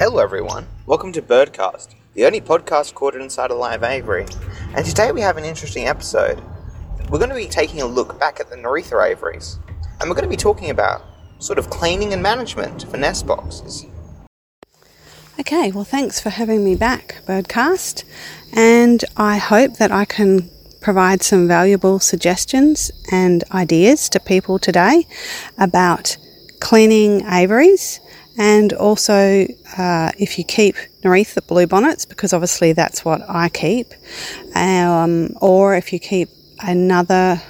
Hello everyone, welcome to Birdcast, the only podcast recorded inside a live aviary, and today we have an interesting episode. We're going to be taking a look back at the Noretha aviaries, and we're going to be talking about sort of cleaning and management for nest boxes. Okay, well thanks for having me back, Birdcast, and I hope that I can provide some valuable suggestions and ideas to people today about cleaning aviaries. And also, if you keep Noretha bluebonnets, because obviously that's what I keep, or if you keep another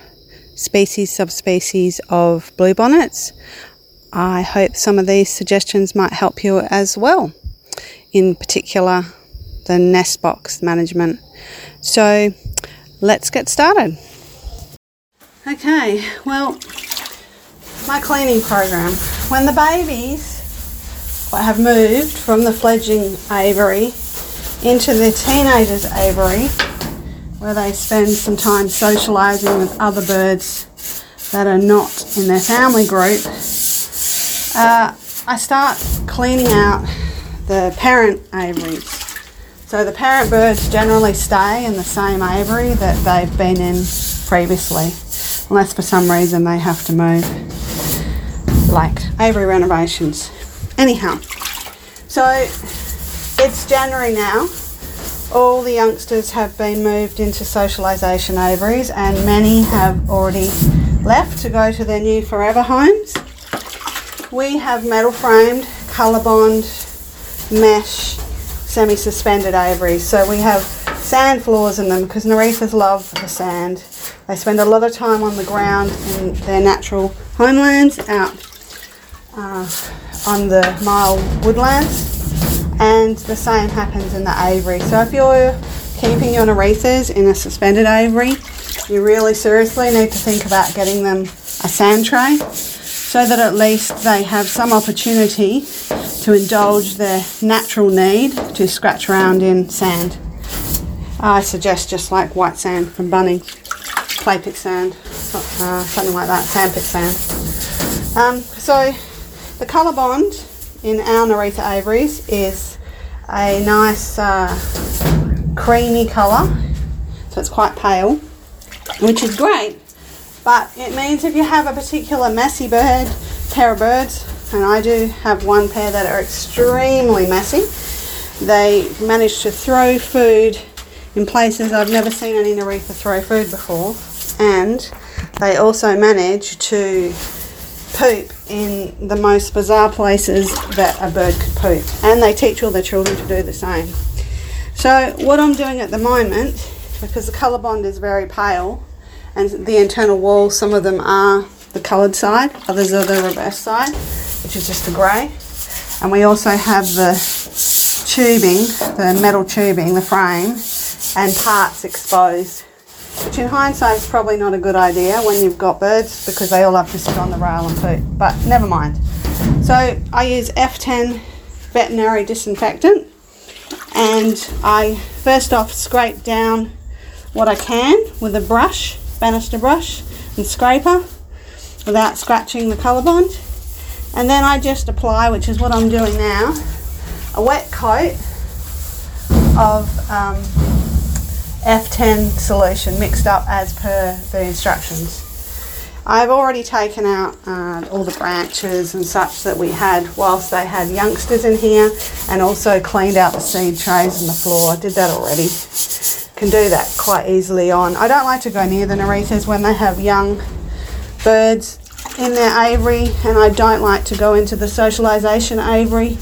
subspecies of bluebonnets, I hope some of these suggestions might help you as well, in particular the nest box management. So let's get started. Okay, well, my cleaning program. When the babies have moved from the fledgling aviary into the teenagers' aviary, where they spend some time socialising with other birds that are not in their family group, I start cleaning out the parent aviaries. So the parent birds generally stay in the same aviary that they've been in previously, unless for some reason they have to move, like aviary renovations. Anyhow, so it's January now. All the youngsters have been moved into socialisation aviaries, and many have already left to go to their new forever homes. We have metal framed, colour bond, mesh, semi-suspended aviaries. So we have sand floors in them because Norethas love the sand. They spend a lot of time on the ground in their natural homelands out on the mild woodlands, and the same happens in the aviary. So if you're keeping your Norethas in a suspended aviary, you really seriously need to think about getting them a sand tray so that at least they have some opportunity to indulge their natural need to scratch around in sand. I suggest just like white sand from Bunnings, clay pick sand, something like that, sand pick sand. So the colour bond in our Noretha aviaries is a nice creamy colour, so it's quite pale, which is great, but it means if you have a particular messy pair of birds, and I do have one pair that are extremely messy, they manage to throw food in places I've never seen any Noretha throw food before, and they also manage to poop in the most bizarre places that a bird could poop, and they teach all their children to do the same. So what I'm doing at the moment, because the colour bond is very pale and the internal walls, some of them are the coloured side, others are the reverse side, which is just a grey, and we also have the tubing, the metal tubing, the frame and parts exposed, which in hindsight is probably not a good idea when you've got birds because they all have to sit on the rail and poop, but never mind. So I use F10 veterinary disinfectant, and I first off scrape down what I can with a brush, banister brush and scraper, without scratching the colour bond, and then I just apply, which is what I'm doing now, a wet coat of F10 solution mixed up as per the instructions. I've already taken out all the branches and such that we had whilst they had youngsters in here, and also cleaned out the seed trays and the floor. I did that already. Can do that quite easily on. I don't like to go near the Norethas when they have young birds in their aviary, and I don't like to go into the socialisation aviary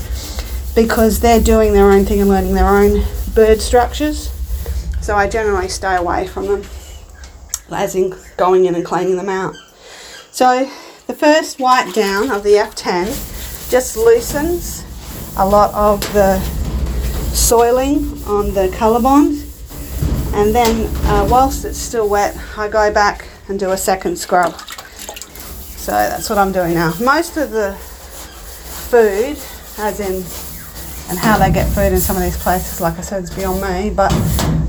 because they're doing their own thing and learning their own bird structures. So I generally stay away from them, as in going in and cleaning them out. So the first wipe down of the F10 just loosens a lot of the soiling on the colour bond, and then whilst it's still wet, I go back and do a second scrub. So that's what I'm doing now. Most of the food, as in, and how they get food in some of these places, like I said, is beyond me, but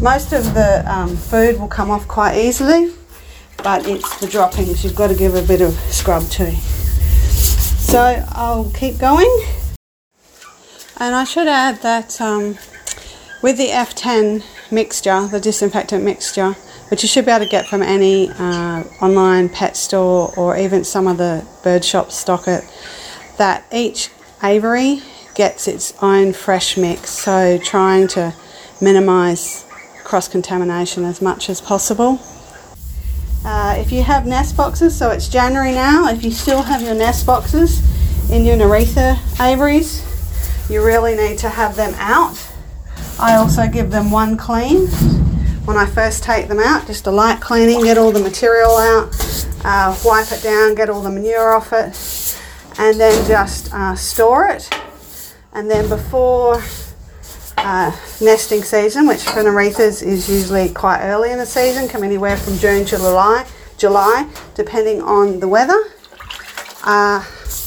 most of the food will come off quite easily, but it's the droppings you've got to give a bit of scrub to. So I'll keep going. And I should add that with the F10 mixture, the disinfectant mixture, which you should be able to get from any online pet store or even some of the bird shops stock it, that each aviary gets its own fresh mix, so trying to minimise cross-contamination as much as possible. If you have nest boxes, so it's January now, if you still have your nest boxes in your Nereetha aviaries, you really need to have them out. I also give them one clean when I first take them out, just a light cleaning, get all the material out, wipe it down, get all the manure off it, and then just store it. And then before nesting season, which for Nereethas is usually quite early in the season, come anywhere from June to July, depending on the weather,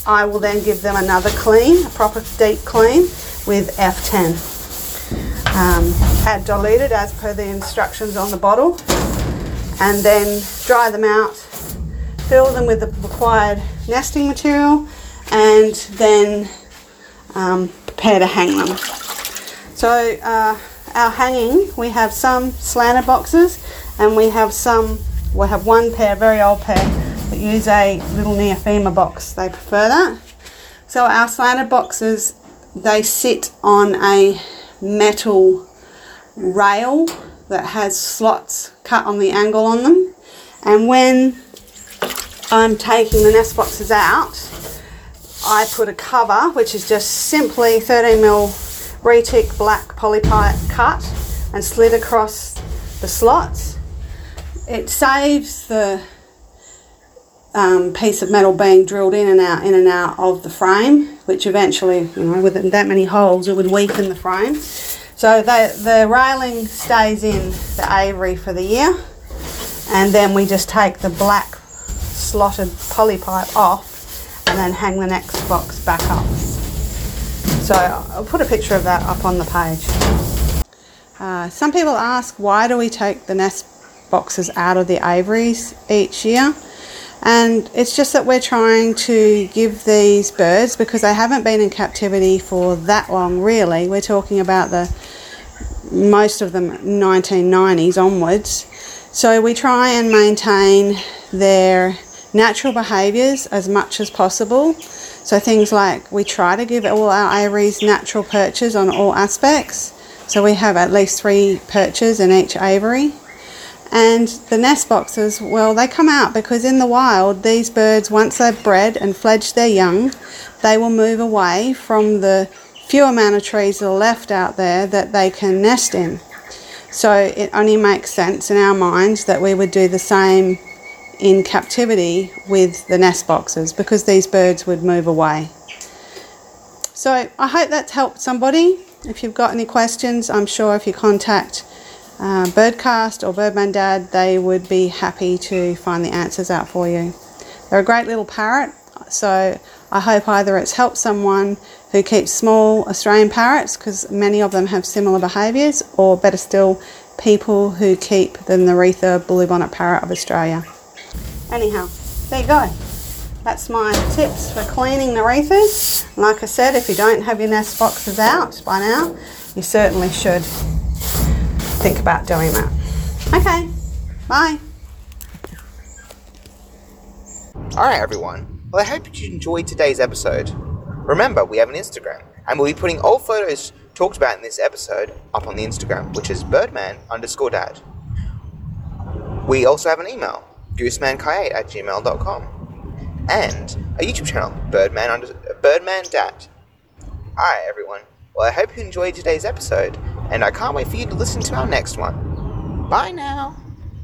I will then give them another clean, a proper deep clean with F10. Add diluted as per the instructions on the bottle, and then dry them out, fill them with the required nesting material, and then prepare to hang them. So our hanging, we have some slanted boxes, and we have some, we'll have one pair, very old pair, that use a little Neofema box. They prefer that. So our slanted boxes, they sit on a metal rail that has slots cut on the angle on them, and when I'm taking the nest boxes out, I put a cover, which is just simply 13mm Retic black poly pipe cut and slid across the slots. It saves the piece of metal being drilled in and out of the frame, which eventually, you know, with that many holes, it would weaken the frame. So the railing stays in the aviary for the year, and then we just take the black slotted poly pipe off and then hang the next box back up. So I'll put a picture of that up on the page. Some people ask, why do we take the nest boxes out of the aviaries each year? And it's just that we're trying to give these birds, because they haven't been in captivity for that long really, we're talking about the most of them 1990s onwards, so we try and maintain their natural behaviours as much as possible. So things like, we try to give all our aviaries natural perches on all aspects, so we have at least 3 perches in each aviary. And the nest boxes, well, they come out because in the wild, these birds, once they've bred and fledged their young, they will move away from the few amount of trees that are left out there that they can nest in. So it only makes sense in our minds that we would do the same in captivity with the nest boxes, because these birds would move away. So I hope that's helped somebody. If you've got any questions, I'm sure if you contact Birdcast or Birdman Dad, they would be happy to find the answers out for you. They're a great little parrot, so I hope either it's helped someone who keeps small Australian parrots, because many of them have similar behaviours, or better still, people who keep the Nereetha bluebonnet parrot of Australia. Anyhow, there you go. That's my tips for cleaning Nereethas. Like I said, if you don't have your nest boxes out by now, you certainly should think about doing that. Okay, bye. Alright everyone, well I hope you enjoyed today's episode. Remember, we have an Instagram, and we'll be putting all photos talked about in this episode up on the Instagram, which is birdman_dad. We also have an email, goosemankayak@gmail.com, and a YouTube channel, birdman dad. Alright everyone, well I hope you enjoyed today's episode, and I can't wait for you to listen to our next one. Bye now!